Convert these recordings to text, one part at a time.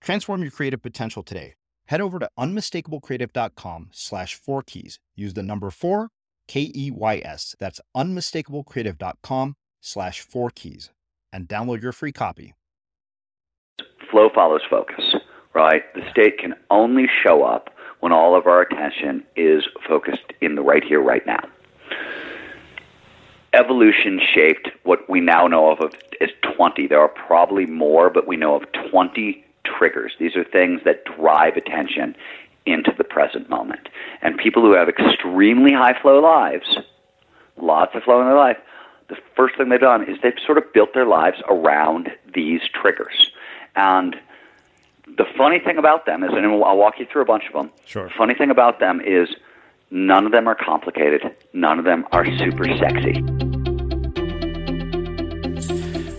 Transform your creative potential today. Head over to unmistakablecreative.com/4keys. Use the number 4, K-E-Y-S. That's unmistakablecreative.com/4keys and download your free copy. Flow follows focus, right? The state can only show up when all of our attention is focused in the right here, right now. Evolution shaped what we now know of as 20. There are probably more, but we know of 20 triggers. These are things that drive attention into the present moment. And people who have extremely high flow lives, lots of flow in their life, the first thing they've done is they've sort of built their lives around these triggers. And the funny thing about them is, and I'll walk you through a bunch of them. Sure. The funny thing about them is none of them are complicated. None of them are super sexy.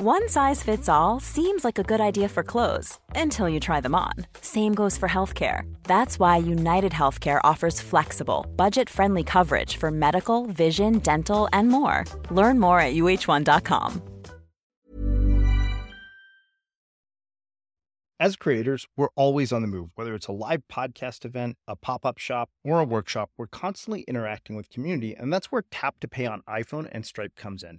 One size fits all seems like a good idea for clothes until you try them on. Same goes for healthcare. That's why United Healthcare offers flexible, budget-friendly coverage for medical, vision, dental, and more. Learn more at uh1.com. As creators, we're always on the move. Whether it's a live podcast event, a pop-up shop, or a workshop, we're constantly interacting with community, and that's where Tap to Pay on iPhone and Stripe comes in.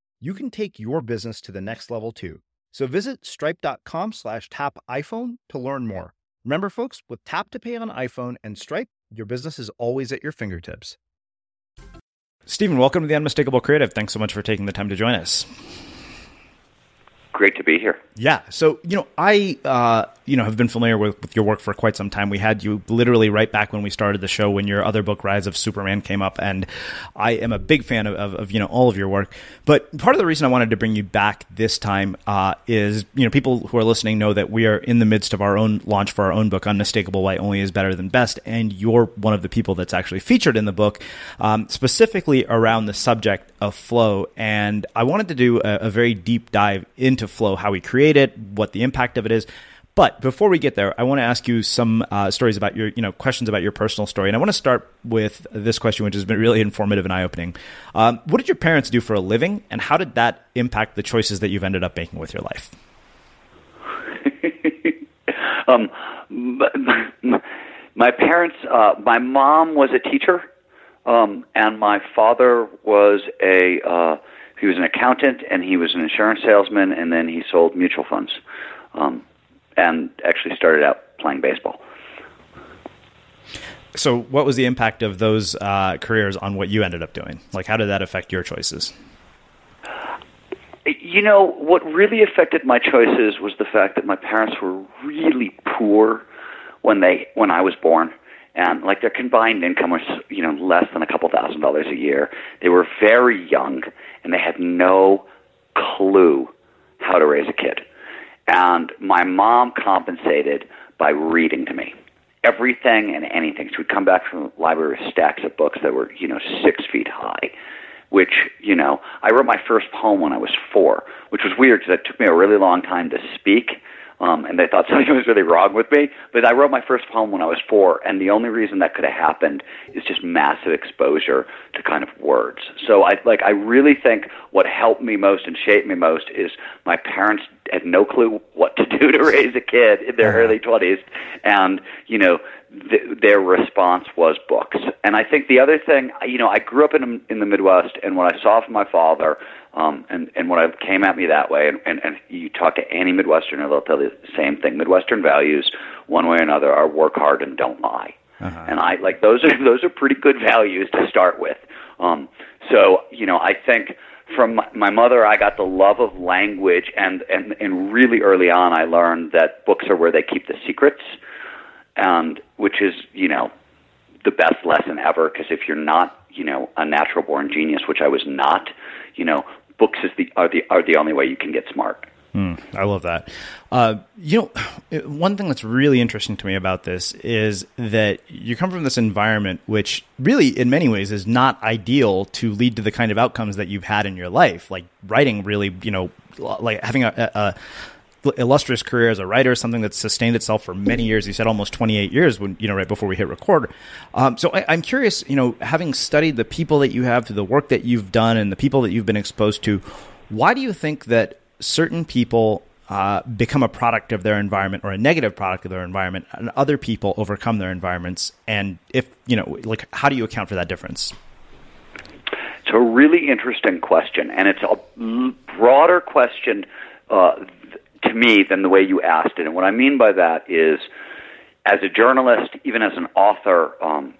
you can take your business to the next level too. So visit stripe.com/tapiphone to learn more. Remember, folks, with Tap to Pay on iPhone and Stripe, your business is always at your fingertips. Steven, welcome to the Unmistakable Creative. Thanks so much for taking the time to join us. Great to be here. Yeah. So, I have been familiar with your work for quite some time. We had you literally right back when we started the show, when your other book, Rise of Superman, came up. And I am a big fan of all of your work. But part of the reason I wanted to bring you back this time is, people who are listening know that we are in the midst of our own launch for our own book, Unmistakable Why Only is Better Than Best. And you're one of the people that's actually featured in the book, specifically around the subject of flow. And I wanted to do a very deep dive into flow, how we create it, what the impact of it is. But before we get there, I want to ask you some stories about your, questions about your personal story. And I want to start with this question, which has been really informative and eye-opening. What did your parents do for a living, and how did that impact the choices that you've ended up making with your life? My parents, my mom was a teacher, and my father was he was an accountant, and he was an insurance salesman, and then he sold mutual funds. And actually started out playing baseball. So what was the impact of those careers on what you ended up doing? Like, how did that affect your choices? What really affected my choices was the fact that my parents were really poor when I was born. And like, their combined income was, less than $2,000 a year. They were very young, and they had no clue how to raise a kid. And my mom compensated by reading to me everything and anything. She would come back from the library with stacks of books that were, 6 feet high, which, I wrote my first poem when I was 4, which was weird because it took me a really long time to speak. And they thought something was really wrong with me. But I wrote my first poem when I was 4, and the only reason that could have happened is just massive exposure to kind of words. So I really think what helped me most and shaped me most is my parents had no clue what to do to raise a kid in their early 20s, and, their response was books. And I think the other thing, I grew up in the Midwest, and what I saw from my father, and what came at me that way, and you talk to any Midwesterner, they'll tell you the same thing. Midwestern values, one way or another, are work hard and don't lie. Uh-huh. And I like those are pretty good values to start with. So I think from my mother, I got the love of language, and really early on, I learned that books are where they keep the secrets, and which is the best lesson ever, because if you're not a natural born genius, which I was not, books are the only way you can get smart. I love that. One thing that's really interesting to me about this is that you come from this environment, which really in many ways is not ideal to lead to the kind of outcomes that you've had in your life. Like writing really, like having a illustrious career as a writer, something that's sustained itself for many years. You said almost 28 years when, right before we hit record. So I'm curious, having studied the people that you have through the work that you've done and the people that you've been exposed to, why do you think that certain people become a product of their environment or a negative product of their environment, and other people overcome their environments? And if, how do you account for that difference? It's a really interesting question, and it's a broader question to me than the way you asked it. And what I mean by that is, as a journalist, even as an author,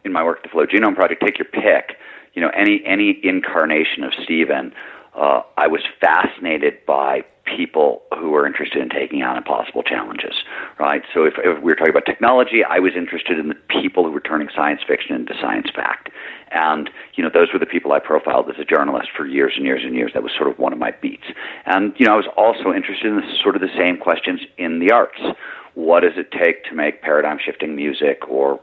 in my work, the Flow Genome Project, take your pick, any incarnation of Steven, I was fascinated by people who were interested in taking on impossible challenges, right? So if we were talking about technology, I was interested in the people who were turning science fiction into science fact. And, those were the people I profiled as a journalist for years and years and years. That was sort of one of my beats. And, I was also interested in sort of the same questions in the arts. What does it take to make paradigm-shifting music or,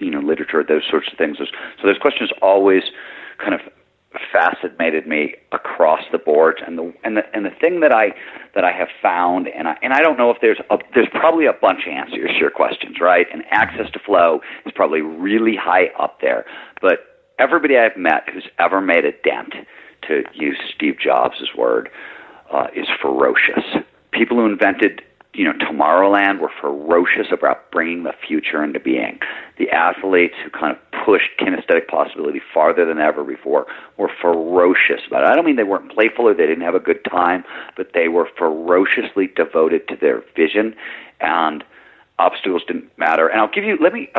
literature, those sorts of things? So those questions always kind of fascinated me across the board, and the thing that I have found, and I don't know if there's probably a bunch of answers to your questions, right? And access to flow is probably really high up there. But everybody I've met who's ever made a dent, to use Steve Jobs' word, is ferocious. People who invented, Tomorrowland were ferocious about bringing the future into being. The athletes who kind of pushed kinesthetic possibility farther than ever before were ferocious about it. I don't mean they weren't playful or they didn't have a good time, but they were ferociously devoted to their vision, and obstacles didn't matter. And I'll give you, let me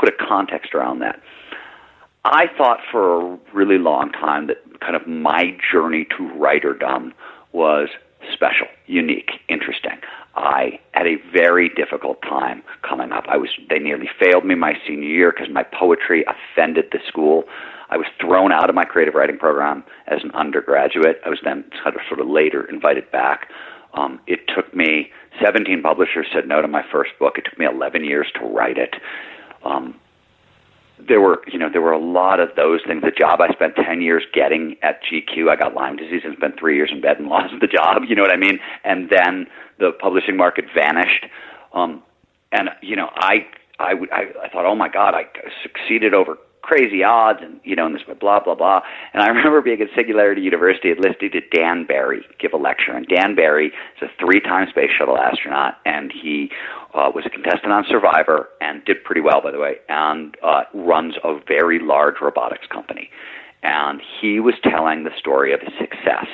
put a context around that. I thought for a really long time that kind of my journey to writerdom was special, unique, interesting. I had a very difficult time coming up. They nearly failed me my senior year because my poetry offended the school. I was thrown out of my creative writing program as an undergraduate. I was then sort of later invited back. It took me 17 publishers said no to my first book. It took me 11 years to write it. There were a lot of those things. The job I spent 10 years getting at GQ, I got Lyme disease and spent 3 years in bed and lost the job. You know what I mean? And then the publishing market vanished. I thought, oh my God, I succeeded over crazy odds, and this blah, blah, blah. And I remember being at Singularity University and listening to Dan Barry give a lecture. And Dan Barry is a 3-time space shuttle astronaut, and he was a contestant on Survivor and did pretty well, by the way, and runs a very large robotics company. And he was telling the story of his success.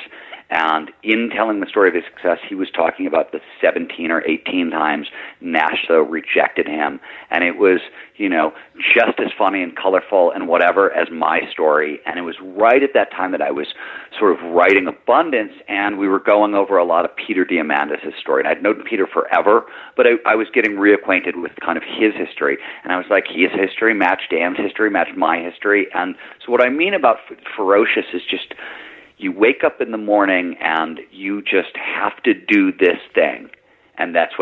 And in telling the story of his success, he was talking about the 17 or 18 times NASA rejected him. And it was, just as funny and colorful and whatever as my story. And it was right at that time that I was sort of writing Abundance, and we were going over a lot of Peter Diamandis' story. And I'd known Peter forever, but I was getting reacquainted with kind of his history. And I was like, his history matched Dan's history, matched my history. And so what I mean about ferocious is just, you wake up in the morning and you just have to do this thing, and that's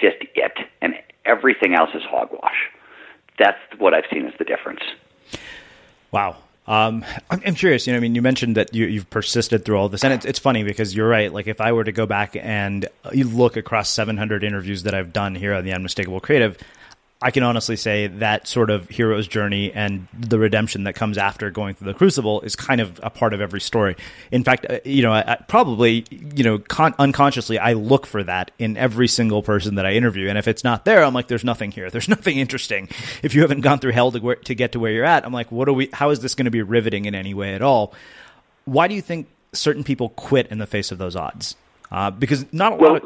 just it. And everything else is hogwash. That's what I've seen as the difference. Wow. I'm curious, you mentioned that you've persisted through all this, and it's funny because you're right. Like if I were to go back and you look across 700 interviews that I've done here on the Unmistakable Creative, I can honestly say that sort of hero's journey and the redemption that comes after going through the crucible is kind of a part of every story. In fact, unconsciously, I look for that in every single person that I interview. And if it's not there, I'm like, there's nothing here. There's nothing interesting. If you haven't gone through hell to get to where you're at, I'm like, how is this going to be riveting in any way at all? Why do you think certain people quit in the face of those odds? Because So let's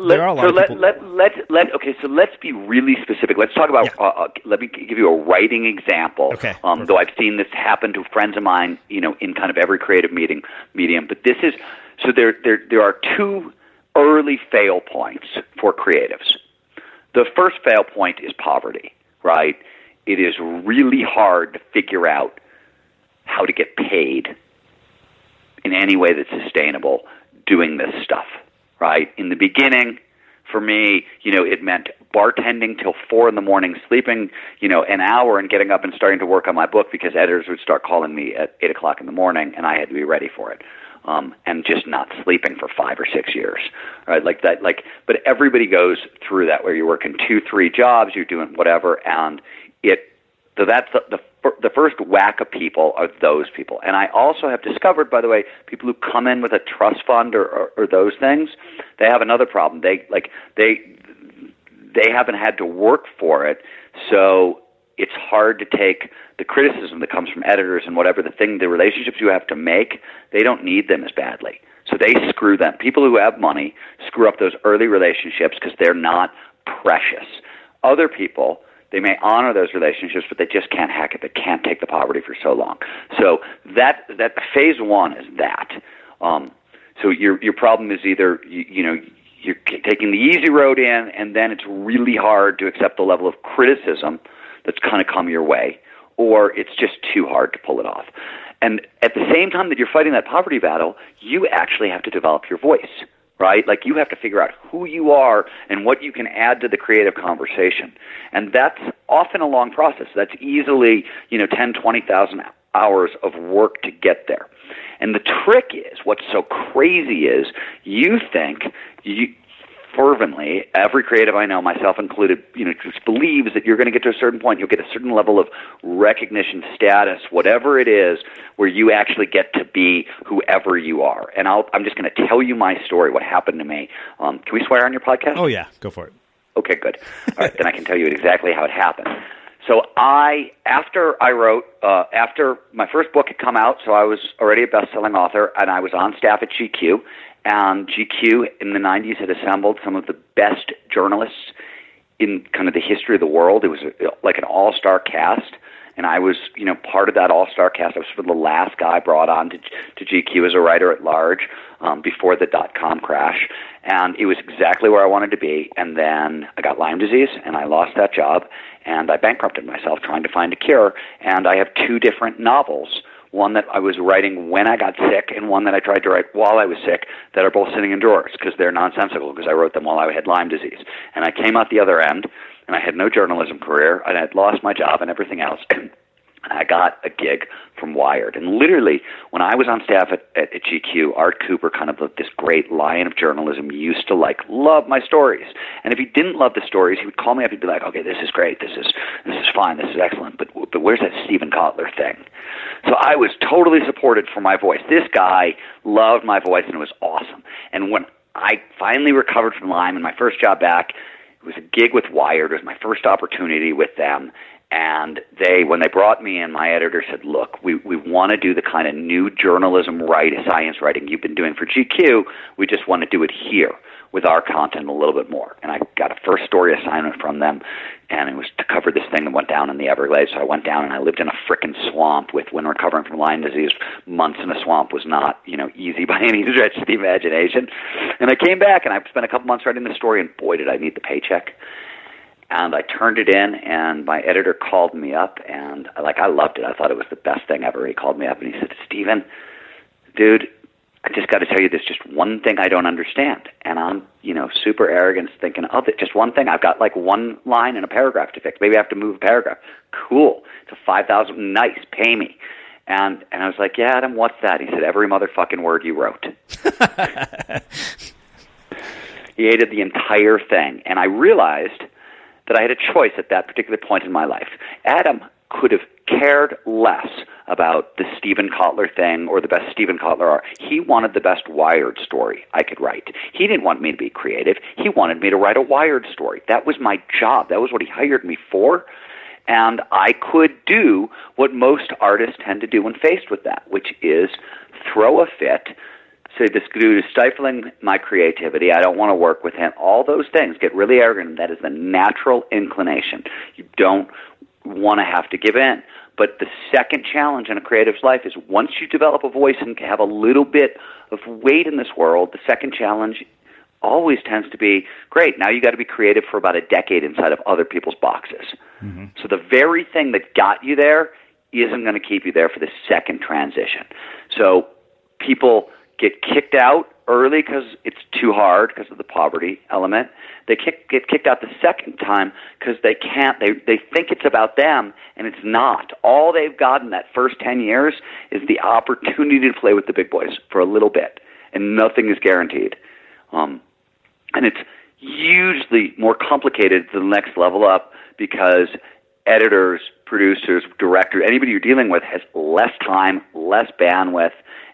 be really specific. Let's talk about. Yeah. Let me give you a writing example. Okay. Though I've seen this happen to friends of mine, in kind of every creative medium. But this is so. There are two early fail points for creatives. The first fail point is poverty. Right. It is really hard to figure out how to get paid in any way that's sustainable doing this stuff. Right? In the beginning, for me, it meant bartending till 4 a.m, sleeping, an hour and getting up and starting to work on my book because editors would start calling me at 8:00 a.m. and I had to be ready for it. And just not sleeping for 5 or 6 years. Right? Like that, but everybody goes through that where you're working 2-3 jobs, you're doing whatever, and so that's the first whack of people are those people. And I also have discovered, by the way, people who come in with a trust fund or those things, they have another problem. They haven't had to work for it, so it's hard to take the criticism that comes from editors and whatever the relationships you have to make, they don't need them as badly. So they screw them. People who have money screw up those early relationships because they're not precious. Other people, they may honor those relationships, but they just can't hack it. They can't take the poverty for so long. So that phase one is that. So your problem is either you're taking the easy road in, and then it's really hard to accept the level of criticism that's kind of come your way, or it's just too hard to pull it off. And at the same time that you're fighting that poverty battle, you actually have to develop your voice, right? Like you have to figure out who you are and what you can add to the creative conversation. And that's often a long process. That's easily, 10,000, 20,000 hours of work to get there. And the trick is, what's so crazy is you think you fervently, every creative I know, myself included, just believes that you're going to get to a certain point, you'll get a certain level of recognition, status, whatever it is, where you actually get to be whoever you are. And I'm just going to tell you my story, what happened to me. Can we swear on your podcast? Oh, yeah. Go for it. Okay, good. All right, then I can tell you exactly how it happened. So after my first book had come out, so I was already a best-selling author, and I was on staff at GQ, and GQ in the 90s had assembled some of the best journalists in kind of the history of the world. It was like an all-star cast, and I was, part of that all-star cast. I was sort of the last guy brought on to GQ as a writer at large before the dot-com crash, and it was exactly where I wanted to be. And then I got Lyme disease, and I lost that job, and I bankrupted myself trying to find a cure, and I have two different novels, one that I was writing when I got sick and one that I tried to write while I was sick, that are both sitting in drawers because they're nonsensical because I wrote them while I had Lyme disease. And I came out the other end, and I had no journalism career, and I had lost my job and everything else. And I got a gig from Wired. And literally, when I was on staff at GQ, Art Cooper, kind of this great lion of journalism, used to love my stories. And if he didn't love the stories, he would call me up and be like, okay, this is great, this is fine, this is excellent, but where's that Steven Kotler thing? So I was totally supported for my voice. This guy loved my voice, and it was awesome. And when I finally recovered from Lyme and my first job back, it was a gig with Wired. It was my first opportunity with them. And when they brought me in, my editor said, look, we want to do the kind of new journalism science writing you've been doing for GQ. We just want to do it here with our content a little bit more. And I got a first story assignment from them, and it was to cover this thing that went down in the Everglades. So I went down, and I lived in a frickin' swamp when recovering from Lyme disease. Months in a swamp was not, easy by any stretch of the imagination. And I came back, and I spent a couple months writing the story, and boy, did I need the paycheck. And I turned it in, and my editor called me up, and I loved it. I thought it was the best thing ever. He called me up, and he said, Steven, dude, I just got to tell you, there's just one thing I don't understand. And I'm, super arrogant, thinking, oh, just one thing. I've got one line in a paragraph to fix. Maybe I have to move a paragraph. Cool. It's a $5,000. Nice. Pay me. And I was like, yeah, Adam, what's that? He said, every motherfucking word you wrote. He hated the entire thing. And I realized that I had a choice at that particular point in my life. Adam could have cared less about the Steven Kotler thing or the best Steven Kotler are. He wanted the best Wired story I could write. He didn't want me to be creative. He wanted me to write a Wired story. That was my job. That was what he hired me for. And I could do what most artists tend to do when faced with that, which is throw a fit, say, this dude is stifling my creativity, I don't want to work with him, all those things, get really arrogant. That is the natural inclination. You don't want to have to give in. But the second challenge in a creative's life is once you develop a voice and have a little bit of weight in this world, the second challenge always tends to be, great, now you got to be creative for about a decade inside of other people's boxes. Mm-hmm. So the very thing that got you there isn't going to keep you there for the second transition. So people get kicked out early because it's too hard because of the poverty element. They get kicked out the second time because they can't. They think it's about them, and it's not. All they've got in that first 10 years is the opportunity to play with the big boys for a little bit, and nothing is guaranteed. And it's hugely more complicated than the next level up because editors, producers, directors, anybody you're dealing with has less time, less bandwidth,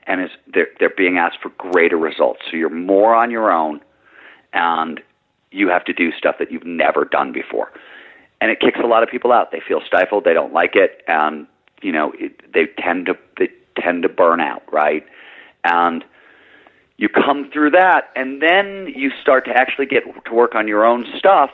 and they're being asked for greater results. So you're more on your own, and you have to do stuff that you've never done before. And it kicks a lot of people out. They feel stifled. They don't like it. And, they tend to burn out, right? And you come through that, and then you start to actually get to work on your own stuff.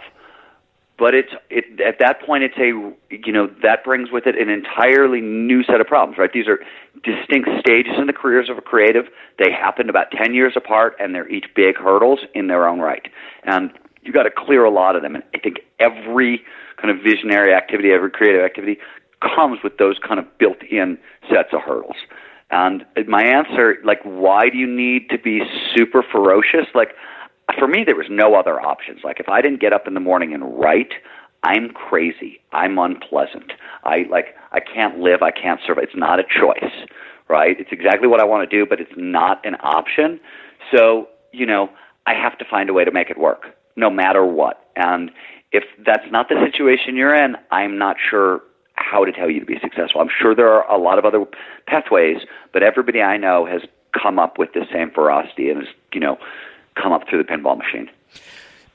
But at that point, it's that brings with it an entirely new set of problems, right? These are distinct stages in the careers of a creative. They happen about 10 years apart, and they're each big hurdles in their own right. And you got to clear a lot of them. And I think every kind of visionary activity, every creative activity comes with those kind of built-in sets of hurdles. And my answer, why do you need to be super ferocious? For me, there was no other options. If I didn't get up in the morning and write, I'm crazy. I'm unpleasant. I can't live. I can't survive. It's not a choice, right? It's exactly what I want to do, but it's not an option. So, you know, I have to find a way to make it work no matter what. And if that's not the situation you're in, I'm not sure how to tell you to be successful. I'm sure there are a lot of other pathways, but everybody I know has come up with the same ferocity and has, you know, come up through the pinball machine.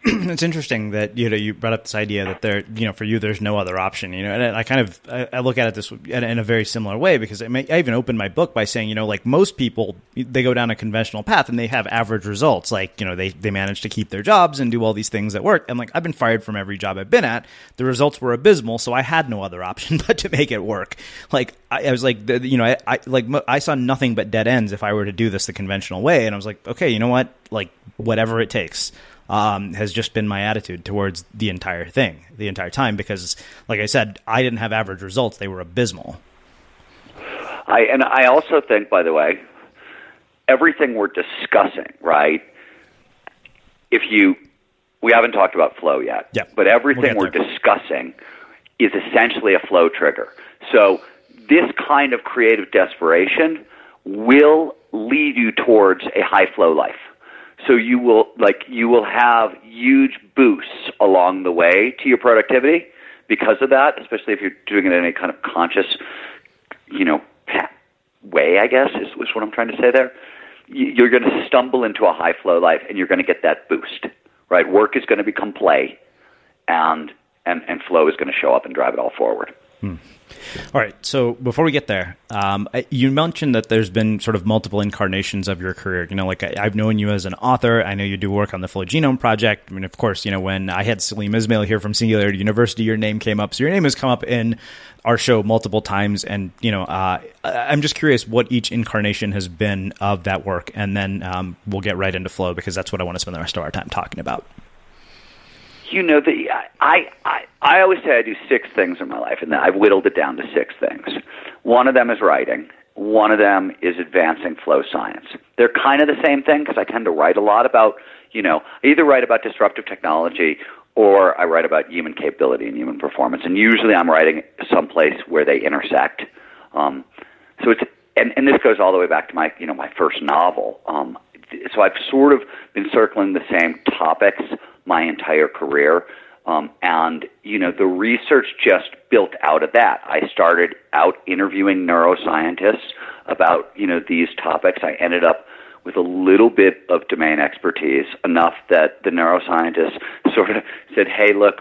It's interesting that, you know, you brought up this idea that there, you know, for you, there's no other option, you know, and I kind of, I look at it this in a very similar way, because I even opened my book by saying, you know, like most people, they go down a conventional path and they have average results. Like, you know, they manage to keep their jobs and do all these things that work. And like, I've been fired from every job I've been at. The results were abysmal. So I had no other option but to make it work. Like I was like, you know, I saw nothing but dead ends if I were to do this the conventional way. And I was like, okay, you know what, like whatever it takes. Has just been my attitude towards the entire thing, the entire time, because, like I said, I didn't have average results. They were abysmal. I also think, by the way, everything we're discussing, right, we haven't talked about flow yet, yeah, but everything we're discussing is essentially a flow trigger. So this kind of creative desperation will lead you towards a high flow life. So you will have huge boosts along the way to your productivity because of that, especially if you're doing it in a kind of conscious, you know, way, I guess, is what I'm trying to say there. You're going to stumble into a high flow life and you're going to get that boost, right? Work is going to become play and flow is going to show up and drive it all forward. Hmm. All right. So before we get there, you mentioned that there's been sort of multiple incarnations of your career. You know, like I've known you as an author. I know you do work on the Flow Genome Project. I mean, of course, you know, when I had Salim Ismail here from Singularity University, your name came up. So your name has come up in our show multiple times. And, you know, I'm just curious what each incarnation has been of that work. And then we'll get right into flow because that's what I want to spend the rest of our time talking about. You know, I always say I do six things in my life, and I've whittled it down to six things. One of them is writing. One of them is advancing flow science. They're kind of the same thing because I tend to write a lot about, you know, I either write about disruptive technology or I write about human capability and human performance. And usually I'm writing someplace where they intersect. So it's and this goes all the way back to my, you know, my first novel. So I've sort of been circling the same topics my entire career. And, you know, the research just built out of that. I started out interviewing neuroscientists about, you know, these topics. I ended up with a little bit of domain expertise, enough that the neuroscientists sort of said, hey, look,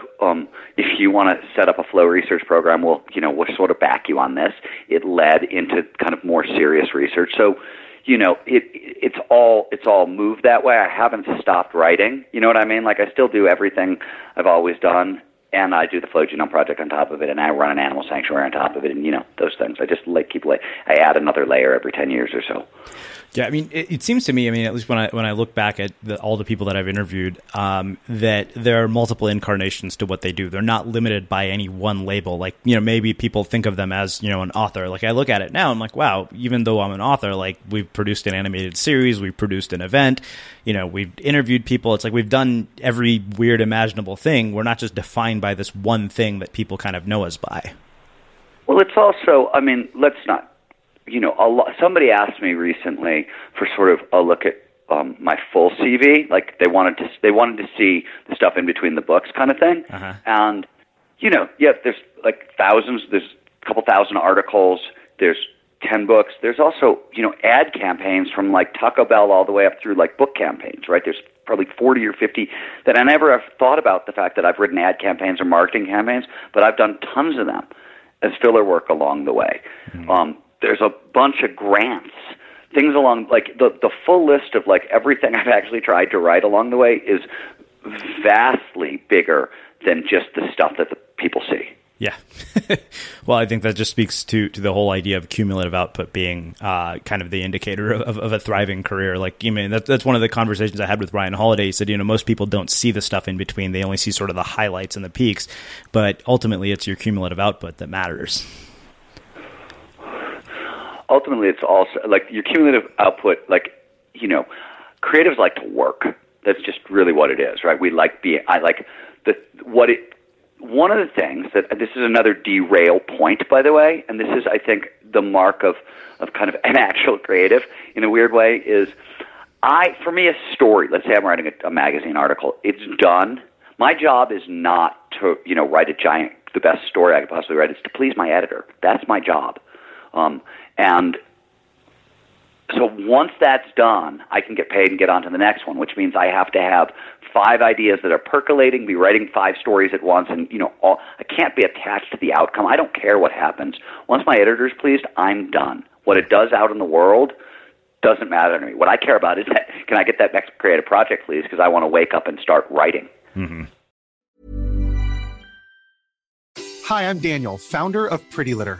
if you want to set up a flow research program, we'll sort of back you on this. It led into kind of more serious research. So, you know, it's all moved that way. I haven't stopped writing. You know what I mean? Like, I still do everything I've always done, and I do the Flow Genome Project on top of it, and I run an animal sanctuary on top of it, and, you know, those things. I just I add another layer every 10 years or so. Yeah, I mean, it seems to me, I mean, at least when I look back at all the people that I've interviewed, that there are multiple incarnations to what they do. They're not limited by any one label. Like, you know, maybe people think of them as, you know, an author. Like, I look at it now, I'm like, wow, even though I'm an author, like, we've produced an animated series, we've produced an event, you know, we've interviewed people. It's like we've done every weird imaginable thing. We're not just defined by this one thing that people kind of know us by. Well, it's also, I mean, let's not. You know, somebody asked me recently for sort of a look at my full CV, like they wanted to see the stuff in between the books, kind of thing. Uh-huh. And you know, yeah, there's like thousands, there's a couple thousand articles, there's 10 books, there's also, you know, ad campaigns from like Taco Bell all the way up through like book campaigns, right? There's probably 40 or 50 that I never have thought about the fact that I've written ad campaigns or marketing campaigns, but I've done tons of them as filler work along the way. Mm-hmm. There's a bunch of grants, things along, like the full list of like everything I've actually tried to write along the way is vastly bigger than just the stuff that the people see. Yeah. Well, I think that just speaks to the whole idea of cumulative output being kind of the indicator of a thriving career. Like, you mean, that's one of the conversations I had with Ryan Holiday. He said, you know, most people don't see the stuff in between. They only see sort of the highlights and the peaks, but ultimately it's your cumulative output that matters. Ultimately, it's also like your cumulative output, like, you know, creatives like to work. That's just really what it is, right? I like the, what it one of the things that, this is another derail point, by the way, and this is, I think, the mark of kind of an actual creative in a weird way, is for me, a story, let's say I'm writing a magazine article, it's done. My job is not to, write the best story I could possibly write. It's to please my editor. That's my job. And so once that's done, I can get paid and get on to the next one, which means I have to have 5 ideas that are percolating, be writing 5 stories at once, and, I can't be attached to the outcome. I don't care what happens. Once my editor's pleased, I'm done. What it does out in the world doesn't matter to me. What I care about is that, can I get that next creative project, please, because I want to wake up and start writing. Mm-hmm. Hi, I'm Daniel, founder of Pretty Litter.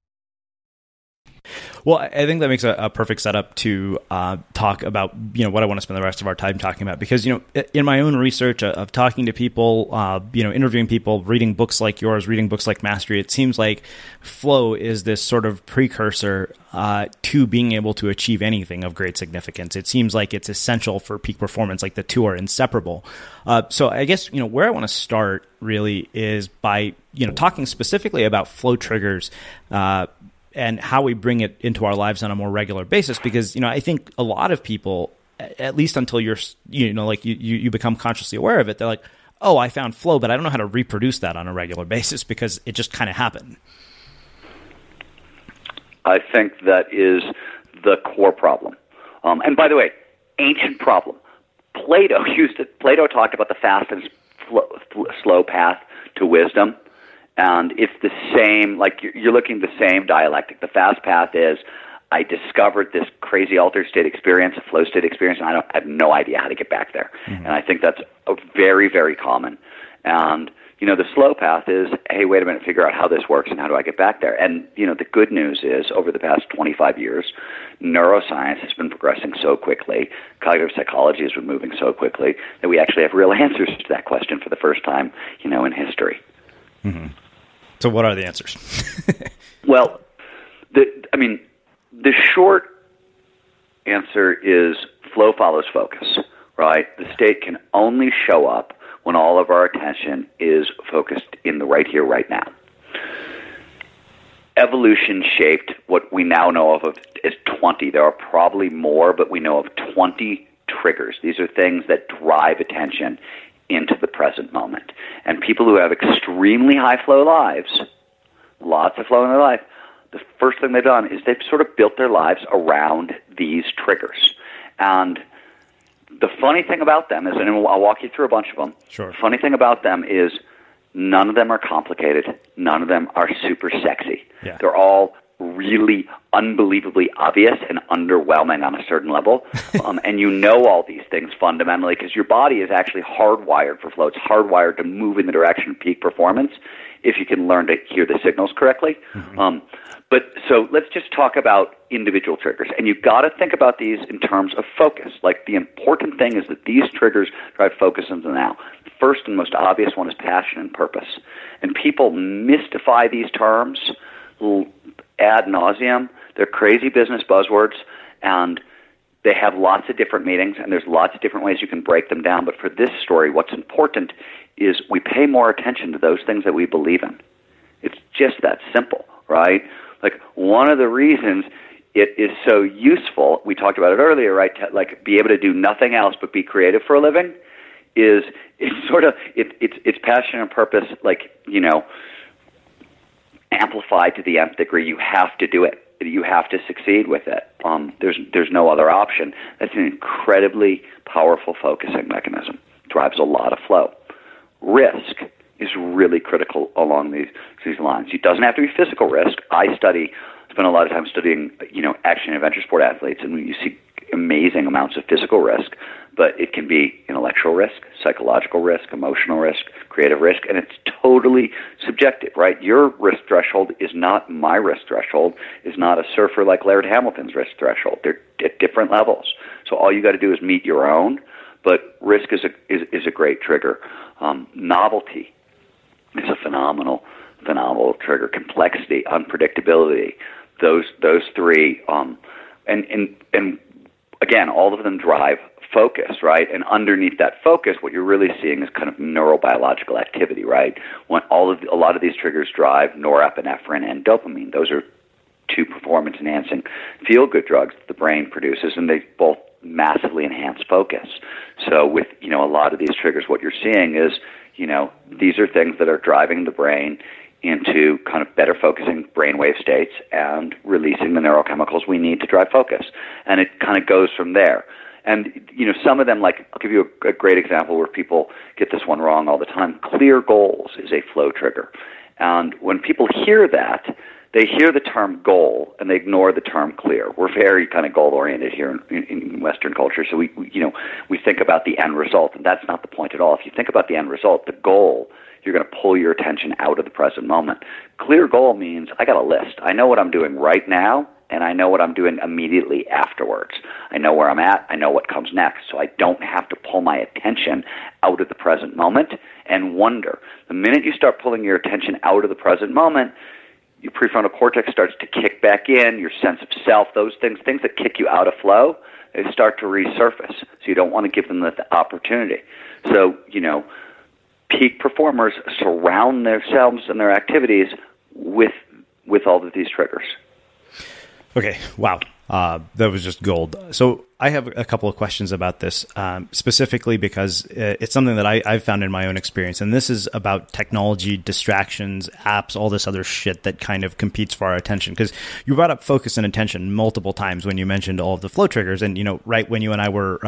Well, I think that makes a perfect setup to talk about, what I want to spend the rest of our time talking about, because, in my own research of talking to people, interviewing people, reading books like yours, reading books like Mastery, it seems like flow is this sort of precursor to being able to achieve anything of great significance. It seems like it's essential for peak performance, like the two are inseparable. So I guess, where I want to start really is by, talking specifically about flow triggers, and how we bring it into our lives on a more regular basis. Because, I think a lot of people, at least until you're, you become consciously aware of it, they're like, oh, I found flow, but I don't know how to reproduce that on a regular basis because it just kind of happened. I think that is the core problem. And by the way, ancient problem. Plato used it. Plato talked about the fast and slow path to wisdom, and it's the same. Like you're looking at the same dialectic. The fast path is I discovered this crazy altered state experience, a flow state experience, and I have no idea how to get back there. Mm-hmm. And I think that's a very, very common. And you know, the slow path is, hey, wait a minute, figure out how this works and how do I get back there? And, you know, the good news is over the past 25 years, neuroscience has been progressing so quickly, cognitive psychology has been moving so quickly that we actually have real answers to that question for the first time, you know, in history. Mm-hmm. So what are the answers? Well, the short answer is flow follows focus, right? The state can only show up when all of our attention is focused in the right here, right now. Evolution shaped what we now know of as 20. There are probably more, but we know of 20 triggers. These are things that drive attention into the present moment. And people who have extremely high flow lives, lots of flow in their life, the first thing they've done is they've sort of built their lives around these triggers. And the funny thing about them is, and I'll walk you through a bunch of them. Sure. The funny thing about them is none of them are complicated. None of them are super sexy. Yeah. They're all really unbelievably obvious and underwhelming on a certain level. And you know all these things fundamentally because your body is actually hardwired for flow. It's hardwired to move in the direction of peak performance if you can learn to hear the signals correctly. Mm-hmm. So let's just talk about individual triggers. And you've got to think about these in terms of focus. Like the important thing is that these triggers drive focus into the now. The first and most obvious one is passion and purpose. And people mystify these terms ad nauseum. They're crazy business buzzwords, and they have lots of different meanings, and there's lots of different ways you can break them down. But for this story, what's important is we pay more attention to those things that we believe in. It's just that simple, right? Like one of the reasons it is so useful, we talked about it earlier, right, to like be able to do nothing else but be creative for a living is it's passion and purpose, like, you know, amplified to the nth degree. You have to do it. You have to succeed with it. There's no other option. That's an incredibly powerful focusing mechanism. Drives a lot of flow. Risk is really critical along these lines. It doesn't have to be physical risk. I spend a lot of time studying, you know, action and adventure sport athletes, and you see amazing amounts of physical risk, but it can be intellectual risk, psychological risk, emotional risk, creative risk, and it's totally subjective, right? Your risk threshold is not my risk threshold, is not a surfer like Laird Hamilton's risk threshold. They're at different levels. So all you got to do is meet your own, but risk is a great trigger. Novelty is a phenomenal trigger. Complexity, unpredictability, those three, and again, all of them drive focus, right? And underneath that focus, what you're really seeing is kind of neurobiological activity, right? When a lot of these triggers drive norepinephrine and dopamine. Those are two performance-enhancing feel-good drugs that the brain produces, and they both massively enhance focus. So with, you know, a lot of these triggers, what you're seeing is, you know, these are things that are driving the brain into kind of better focusing brainwave states and releasing the neurochemicals we need to drive focus. And it kind of goes from there. And, you know, some of them, like, I'll give you a great example where people get this one wrong all the time. Clear goals is a flow trigger. And when people hear that, they hear the term goal and they ignore the term clear. We're very kind of goal-oriented here in Western culture. So we think about the end result, and that's not the point at all. If you think about the end result, the goal, you're going to pull your attention out of the present moment. Clear goal means I got a list. I know what I'm doing right now, and I know what I'm doing immediately afterwards. I know where I'm at. I know what comes next. So I don't have to pull my attention out of the present moment and wonder. The minute you start pulling your attention out of the present moment, your prefrontal cortex starts to kick back in, your sense of self, those things that kick you out of flow, they start to resurface. So you don't want to give them the opportunity. So, you know, peak performers surround themselves and their activities with all of these triggers. Okay, wow. That was just gold. So I have a couple of questions about this, specifically because it's something that I've found in my own experience. And this is about technology, distractions, apps, all this other shit that kind of competes for our attention. Because you brought up focus and attention multiple times when you mentioned all of the flow triggers. And, you know, right when you and I were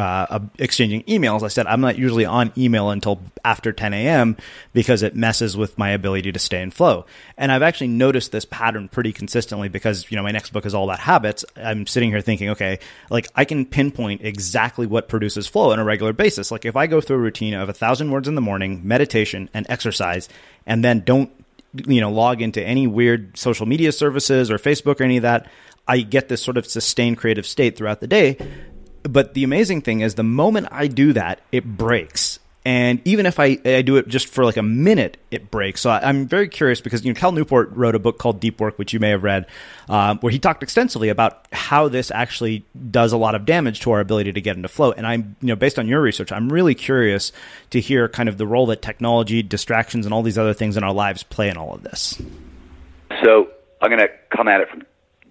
exchanging emails, I said, I'm not usually on email until after 10 a.m. because it messes with my ability to stay in flow. And I've actually noticed this pattern pretty consistently because, you know, my next book is all about habits. I'm sitting here thinking, okay, like I can pinpoint exactly what produces flow on a regular basis. Like if I go through a routine of 1,000 words in the morning, meditation and exercise, and then don't, you know, log into any weird social media services or Facebook or any of that, I get this sort of sustained creative state throughout the day. But the amazing thing is the moment I do that, it breaks. And even if I do it just for like a minute, it breaks. So I'm very curious because, you know, Cal Newport wrote a book called Deep Work, which you may have read, where he talked extensively about how this actually does a lot of damage to our ability to get into flow. And I'm, you know, based on your research, I'm really curious to hear kind of the role that technology, distractions, and all these other things in our lives play in all of this. So I'm going to come at it from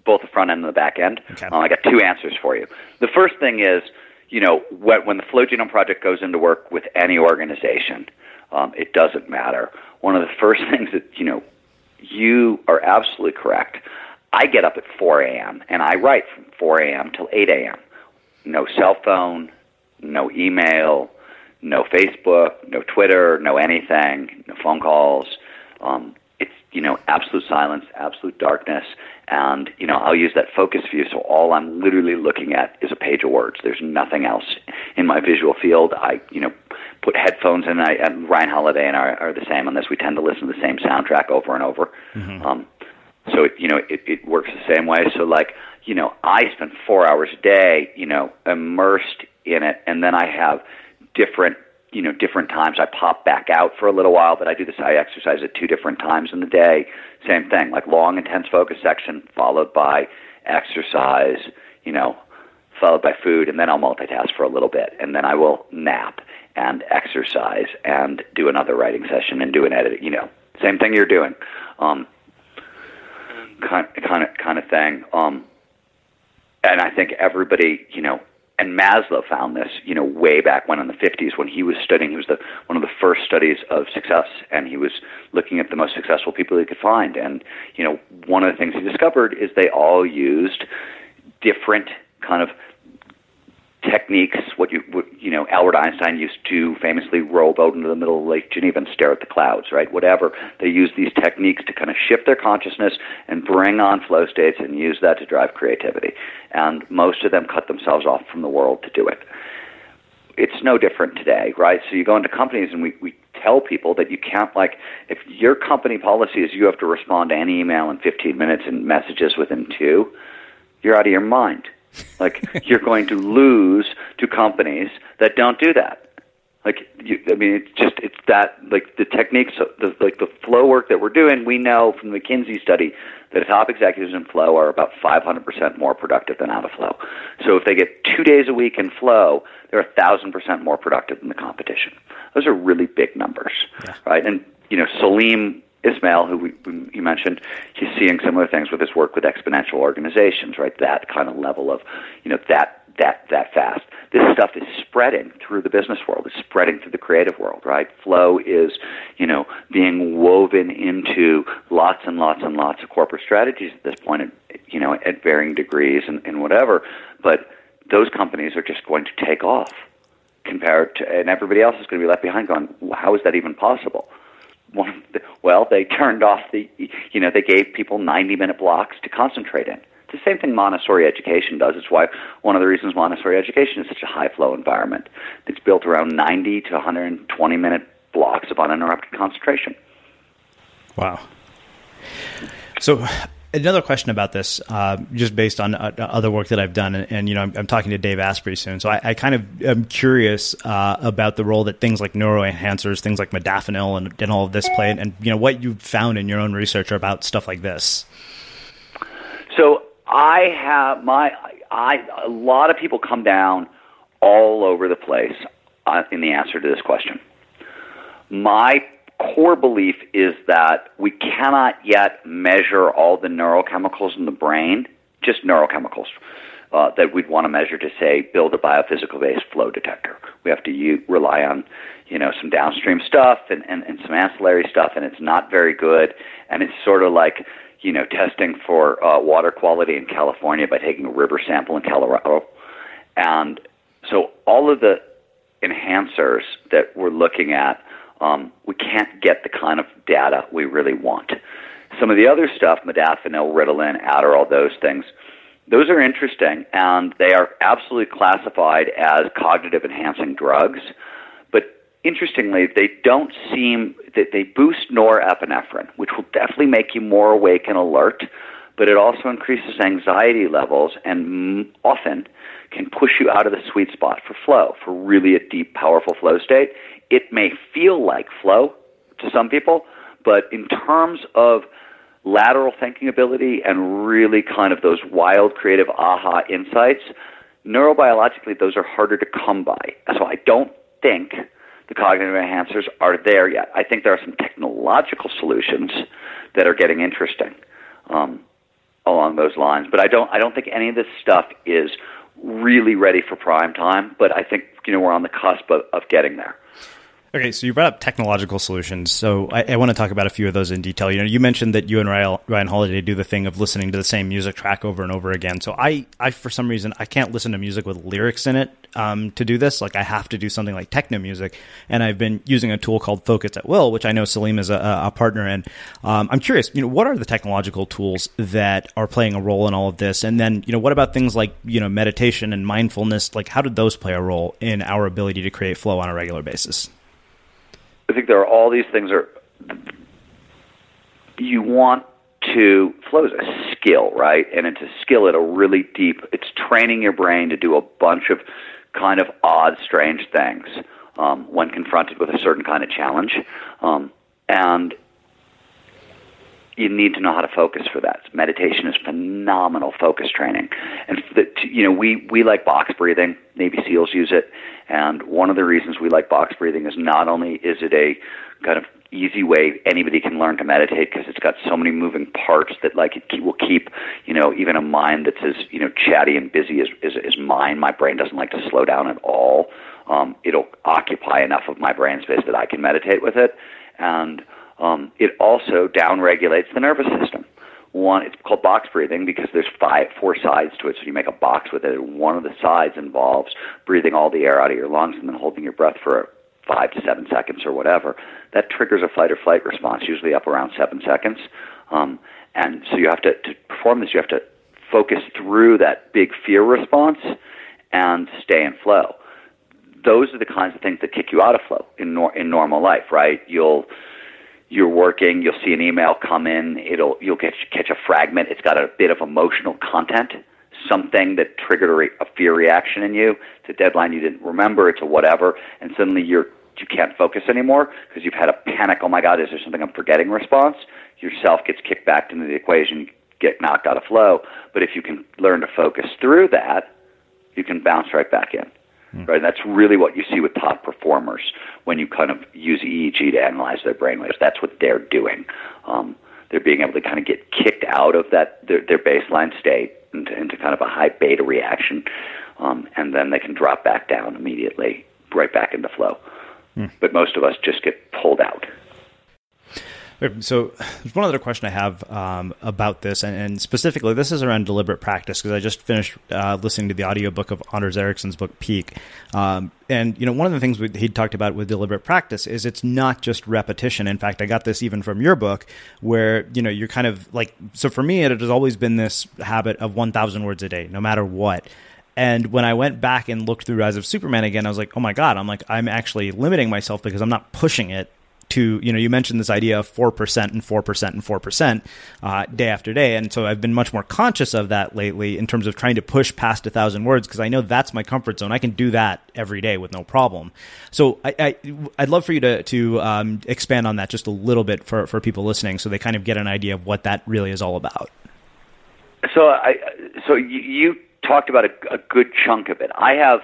both the front end and the back end. Okay. I got two answers for you. The first thing is, you know, when the Flow Genome Project goes into work with any organization, it doesn't matter. One of the first things that, you know, you are absolutely correct. I get up at 4 a.m. and I write from 4 a.m. till 8 a.m. No cell phone, no email, no Facebook, no Twitter, no anything, no phone calls. It's, you know, absolute silence, absolute darkness. And, you know, I'll use that focus view, so all I'm literally looking at is a page of words. There's nothing else in my visual field. I, you know, put headphones in. And Ryan Holiday and I are the same on this. We tend to listen to the same soundtrack over and over. Mm-hmm. So, it works the same way. So, like, you know, I spend 4 hours a day, you know, immersed in it, and then I have different times. I pop back out for a little while, but I do this. I exercise at 2 different times in the day. Same thing, like long, intense focus section followed by exercise, you know, followed by food, and then I'll multitask for a little bit, and then I will nap and exercise and do another writing session and do an edit. You know, same thing you're doing, kind of thing. And I think everybody, you know. And Maslow found this, you know, way back when in the 50s when he was studying. He was one of the first studies of success, and he was looking at the most successful people he could find. And, you know, one of the things he discovered is they all used different kind of techniques. What Albert Einstein used to famously rowboat into the middle of Lake Geneva and stare at the clouds, right? Whatever. They use these techniques to kind of shift their consciousness and bring on flow states and use that to drive creativity. And most of them cut themselves off from the world to do it. It's no different today, right? So you go into companies and we tell people that you can't, like, if your company policy is you have to respond to any email in 15 minutes and messages within 2, you're out of your mind. Like, you're going to lose to companies that don't do that. Like, it's that, like, the techniques, the flow work that we're doing, we know from the McKinsey study that top executives in flow are about 500% more productive than out of flow. So if they get 2 days a week in flow, they're 1,000% more productive than the competition. Those are really big numbers, yeah. Right? And, you know, Salim Ismail, who you mentioned, he's seeing similar things with his work with exponential organizations, right? That kind of level of, you know, that fast. This stuff is spreading through the business world. It's spreading through the creative world, right? Flow is, you know, being woven into lots and lots and lots of corporate strategies at this point, you know, at varying degrees and whatever. But those companies are just going to take off compared to, and everybody else is going to be left behind going, how is that even possible? Well, they turned off they gave people 90-minute blocks to concentrate in. It's the same thing Montessori education does. It's why one of the reasons Montessori education is such a high-flow environment. It's built around 90 to 120-minute blocks of uninterrupted concentration. Wow. So another question about this, just based on other work that I've done, and you know, I'm talking to Dave Asprey soon, so I kind of am curious about the role that things like neuroenhancers, things like modafinil, and all of this play, and you know, what you've found in your own research about stuff like this. So I have a lot of people come down all over the place in the answer to this question. My core belief is that we cannot yet measure all the neurochemicals in the brain, just neurochemicals, that we'd want to measure to, say, build a biophysical-based flow detector. We have to rely on, some downstream stuff and some ancillary stuff, and it's not very good. And it's sort of like, testing for water quality in California by taking a river sample in Colorado. And so all of the enhancers that we're looking at, we can't get the kind of data we really want. Some of the other stuff, modafinil, Ritalin, Adderall, those things, those are interesting, and they are absolutely classified as cognitive-enhancing drugs. But interestingly, they don't seem that they boost norepinephrine, which will definitely make you more awake and alert, but it also increases anxiety levels and often can push you out of the sweet spot for flow, for really a deep, powerful flow state. It may feel like flow to some people, but in terms of lateral thinking ability and really kind of those wild creative aha insights, neurobiologically those are harder to come by. So I don't think the cognitive enhancers are there yet. I think there are some technological solutions that are getting interesting along those lines. But I don't think any of this stuff is really ready for prime time, but I think we're on the cusp of getting there. Okay, so you brought up technological solutions. So I want to talk about a few of those in detail. You mentioned that you and Ryan Holiday do the thing of listening to the same music track over and over again. So I for some reason, I can't listen to music with lyrics in it to do this. Like I have to do something like techno music. And I've been using a tool called Focus at Will, which I know Salim is a partner in. I'm curious, what are the technological tools that are playing a role in all of this? And then, what about things like, meditation and mindfulness? Like how did those play a role in our ability to create flow on a regular basis? I think there are all these things you want to, flow is a skill, right? And it's a skill at a really deep, it's training your brain to do a bunch of kind of odd, strange things when confronted with a certain kind of challenge. And you need to know how to focus for that. Meditation is phenomenal focus training. And, we like box breathing. Navy SEALs use it. And one of the reasons we like box breathing is not only is it a kind of easy way anybody can learn to meditate because it's got so many moving parts that like it will keep, even a mind that's as, chatty and busy as mine. My brain doesn't like to slow down at all. It'll occupy enough of my brain space that I can meditate with it. And it also downregulates the nervous system. It's called box breathing because there's four sides to it, so you make a box with it, and one of the sides involves breathing all the air out of your lungs and then holding your breath for 5 to 7 seconds or whatever. That triggers a fight-or-flight response, usually up around 7 seconds. And so you have to perform this, you have to focus through that big fear response and stay in flow. Those are the kinds of things that kick you out of flow in normal life, right? You're working, you'll see an email come in, you'll catch a fragment, it's got a bit of emotional content, something that triggered a fear reaction in you, it's a deadline you didn't remember, it's a whatever, and suddenly you can't focus anymore because you've had a panic, oh my God, is there something I'm forgetting response? Yourself gets kicked back into the equation, you get knocked out of flow, but if you can learn to focus through that, you can bounce right back in. Right, that's really what you see with top performers when you kind of use EEG to analyze their brainwaves. That's what they're doing. They're being able to kind of get kicked out of that their baseline state into kind of a high beta reaction, and then they can drop back down immediately, right back into flow. But most of us just get pulled out. So there's one other question I have about this, and specifically this is around deliberate practice, because I just finished listening to the audiobook of Anders Ericsson's book, Peak. And, one of the things he talked about with deliberate practice is it's not just repetition. In fact, I got this even from your book where, you're kind of like, so for me, it has always been this habit of 1,000 words a day, no matter what. And when I went back and looked through Rise of Superman again, I was like, oh my God, I'm actually limiting myself because I'm not pushing it to, you mentioned this idea of 4% and 4% and 4% day after day. And so I've been much more conscious of that lately in terms of trying to push past 1,000 words because I know that's my comfort zone. I can do that every day with no problem. So I'd love for you to expand on that just a little bit for people listening so they kind of get an idea of what that really is all about. So you talked about a good chunk of it. I have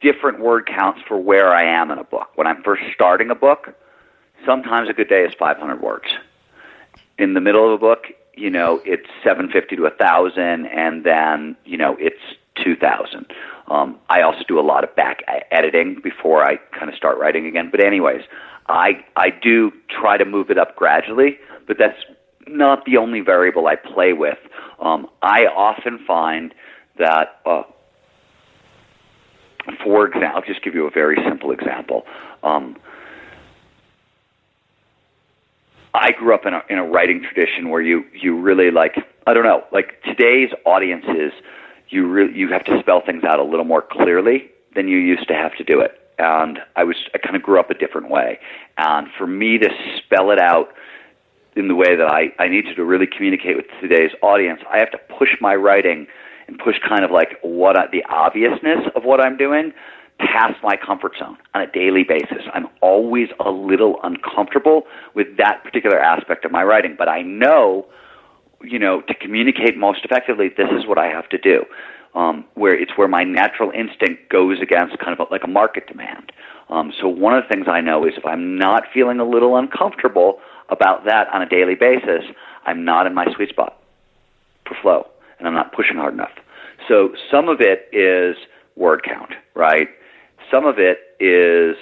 different word counts for where I am in a book. When I'm first starting a book, sometimes a good day is 500 words. In the middle of a book, it's 750 to 1,000, and then, it's 2000. I also do a lot of back editing before I kind of start writing again. But anyways, I do try to move it up gradually, but that's not the only variable I play with. I often find that, for example, I'll just give you a very simple example. I grew up in a writing tradition where you really like today's audiences, you have to spell things out a little more clearly than you used to have to do it. And I kind of grew up a different way. And for me to spell it out in the way that I need to really communicate with today's audience, I have to push my writing and push kind of like the obviousness of what I'm doing past my comfort zone on a daily basis. I'm always a little uncomfortable with that particular aspect of my writing, but I know, to communicate most effectively, this is what I have to do, where my natural instinct goes against kind of like a market demand. So one of the things I know is if I'm not feeling a little uncomfortable about that on a daily basis, I'm not in my sweet spot for flow, and I'm not pushing hard enough. So some of it is word count, right? Some of it is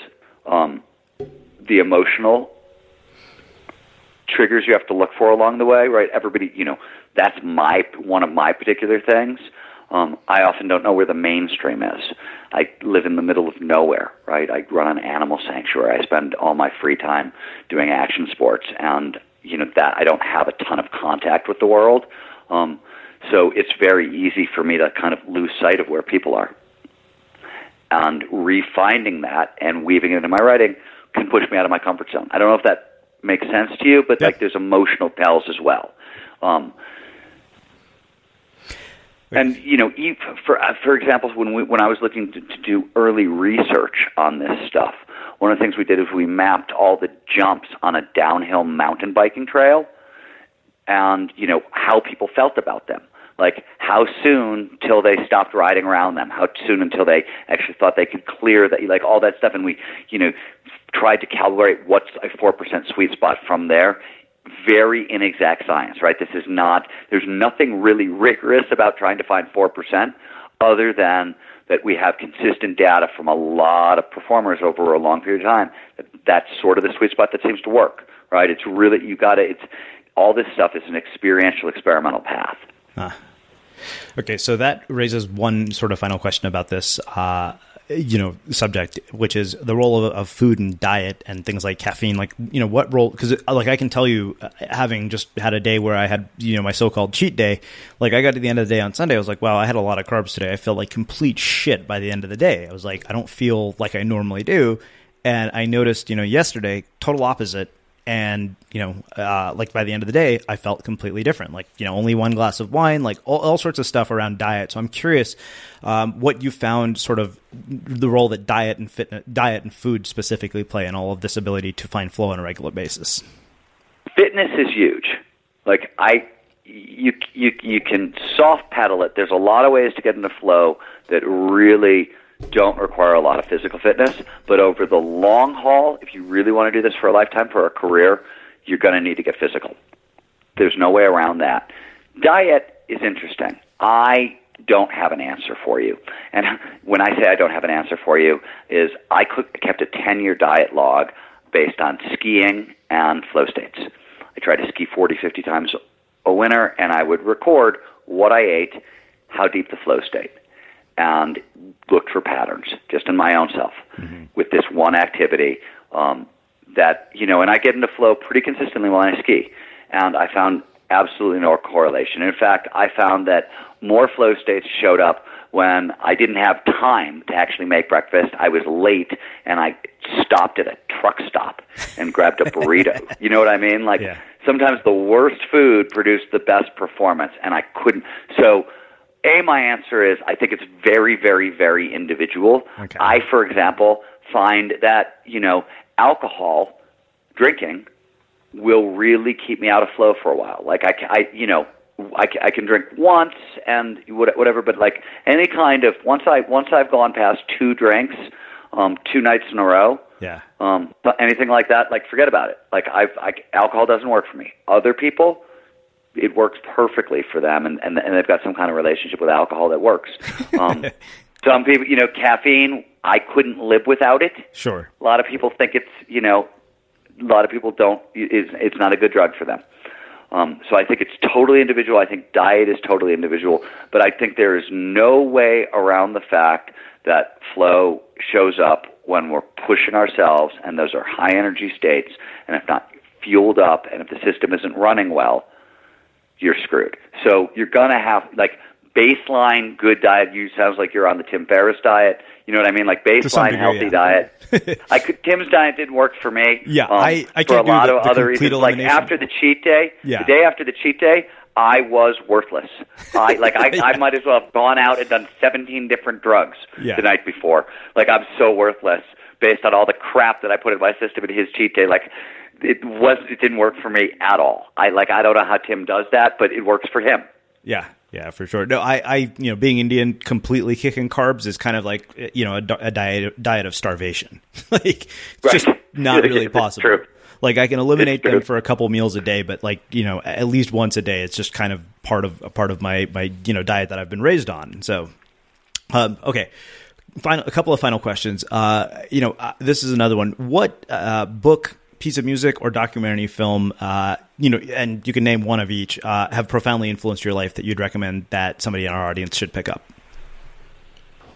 the emotional triggers you have to look for along the way, right? Everybody, that's one of my particular things. I often don't know where the mainstream is. I live in the middle of nowhere, right? I run an animal sanctuary. I spend all my free time doing action sports, and that I don't have a ton of contact with the world. So it's very easy for me to kind of lose sight of where people are. And refinding that and weaving it into my writing can push me out of my comfort zone. I don't know if that makes sense to you, but like there's emotional tells as well. And for example, when I was looking to do early research on this stuff, one of the things we did is we mapped all the jumps on a downhill mountain biking trail, and how people felt about them. Like how soon till they stopped riding around them, how soon until they actually thought they could clear that, like all that stuff. And we, tried to calibrate what's a 4% sweet spot from there. Very inexact science, right? This is not, there's nothing really rigorous about trying to find 4% other than that we have consistent data from a lot of performers over a long period of time. That's sort of the sweet spot that seems to work, right? It's really, all this stuff is an experiential experimental path. Okay, so that raises one sort of final question about this, subject, which is the role of food and diet and things like caffeine. Like, what role? Because I can tell you, having just had a day where I had my so-called cheat day. Like I got to the end of the day on Sunday, I was like, wow, I had a lot of carbs today. I felt like complete shit by the end of the day. I was like, I don't feel like I normally do, and I noticed, yesterday, total opposite. And, by the end of the day, I felt completely different, only one glass of wine, all sorts of stuff around diet. So I'm curious what you found sort of the role that diet and food specifically play in all of this ability to find flow on a regular basis. Fitness is huge. You can soft pedal it. There's a lot of ways to get into flow that really don't require a lot of physical fitness, but over the long haul, if you really want to do this for a lifetime, for a career, you're going to need to get physical. There's no way around that. Diet is interesting. I don't have an answer for you. And when I say I don't have an answer for you, is I kept a 10-year diet log based on skiing and flow states. I tried to ski 40, 50 times a winter, and I would record what I ate, how deep the flow state, and looked for patterns just in my own self with this one activity that, and I get into flow pretty consistently while I ski. And I found absolutely no correlation. In fact, I found that more flow states showed up when I didn't have time to actually make breakfast. I was late, and I stopped at a truck stop and grabbed a burrito. You know what I mean? Sometimes the worst food produced the best performance, and I couldn't. So my answer is I think it's very, very, very individual. Okay. I, for example, find that, alcohol drinking will really keep me out of flow for a while. I can drink once and whatever, but any kind of once I've gone past two drinks, 2 nights in a row. Yeah. But anything like that, forget about it. Alcohol doesn't work for me. Other people, it works perfectly for them, and they've got some kind of relationship with alcohol that works. Some people, you know, caffeine, I couldn't live without it. Sure. A lot of people think it's, you know, a lot of people don't, it's not a good drug for them. So I think it's totally individual. I think diet is totally individual. But I think there is no way around the fact that flow shows up when we're pushing ourselves, and those are high energy states, and if not fueled up, and if the system isn't running well, you're screwed. So you're going to have, like, baseline good diet. You sounds like you're on the Tim Ferriss diet. You know what I mean? Like baseline degree, healthy diet. Tim's diet didn't work for me. Yeah, I for a lot of other reasons. Like after the cheat day, the day after the cheat day, I was worthless. I might as well have gone out and done 17 different drugs the night before. Like I'm so worthless based on all the crap that I put in my system at his cheat day. Like it didn't work for me at all. I don't know how Tim does that, but it works for him. Yeah. Yeah, for sure. No, you know, being Indian, completely kicking carbs is kind of like, you know, a diet of starvation. Like, it's just not really possible. True. Like, I can eliminate them for a couple meals a day, but like, you know, at least once a day, it's just kind of part of my you know, diet that I've been raised on. So, okay. A couple of final questions. You know, this is another one. What book, piece of music, or documentary film, you know, and you can name one of each, have profoundly influenced your life that you'd recommend that somebody in our audience should pick up?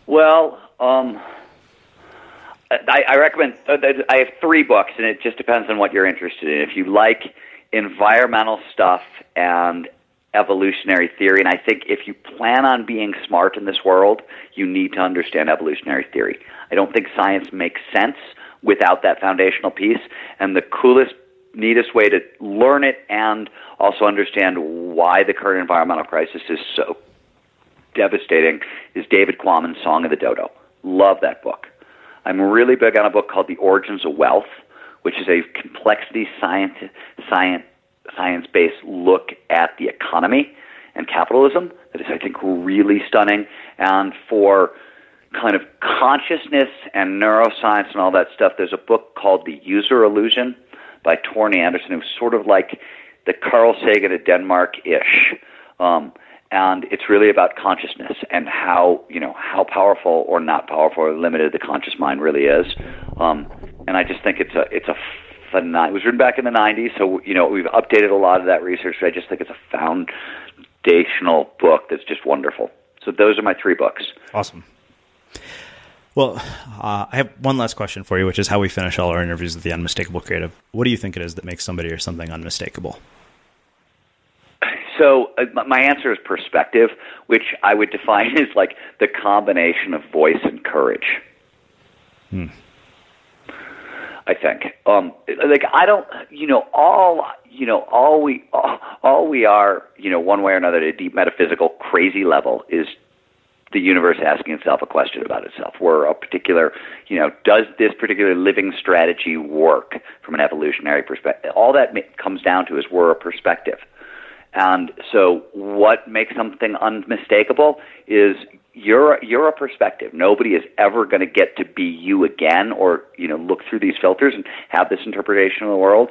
Well, I recommend, I have three books, and it just depends on what you're interested in. If you like environmental stuff and evolutionary theory, and I think if you plan on being smart in this world, you need to understand evolutionary theory. I don't think science makes sense without that foundational piece, and the coolest, neatest way to learn it and also understand why the current environmental crisis is so devastating is David Quammen's Song of the Dodo. Love that book. I'm really big on a book called The Origins of Wealth, which is a complexity science-based look at the economy and capitalism that is, I think, really stunning, and for kind of consciousness and neuroscience and all that stuff, there's a book called The User Illusion by Torney Anderson, who's sort of like the Carl Sagan of Denmark-ish. And it's really about consciousness and how, you know, how powerful or not powerful or limited the conscious mind really is. And I just think it's a phenomenal. It was written back in the 90s, so, you know, we've updated a lot of that research, but I just think it's a foundational book that's just wonderful. So those are my three books. Awesome. Well, I have one last question for you, which is how we finish all our interviews with the Unmistakable Creative. What do you think it is that makes somebody or something unmistakable? So my answer is perspective, which I would define as like the combination of voice and courage. I think, like, I don't, you know, all we are, you know, one way or another, at a deep metaphysical crazy level is the universe asking itself a question about itself. We're a particular, you know, does this particular living strategy work from an evolutionary perspective? All that comes down to is we're a perspective. And so what makes something unmistakable is you're a perspective. Nobody is ever going to get to be you again or, you know, look through these filters and have this interpretation of the world.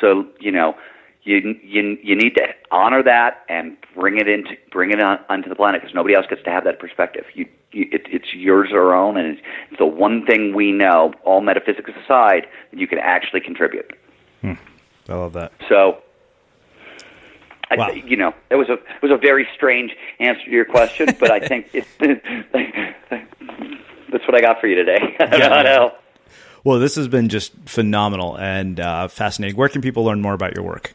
So, you know, You need to honor that and bring it onto the planet, because nobody else gets to have that perspective. It's yours or own, and it's the one thing we know, all metaphysics aside, that you can actually contribute. I love that. So, wow. You know, it was a very strange answer to your question, but I think that's what I got for you today. I don't know. Well, this has been just phenomenal and fascinating. Where can people learn more about your work?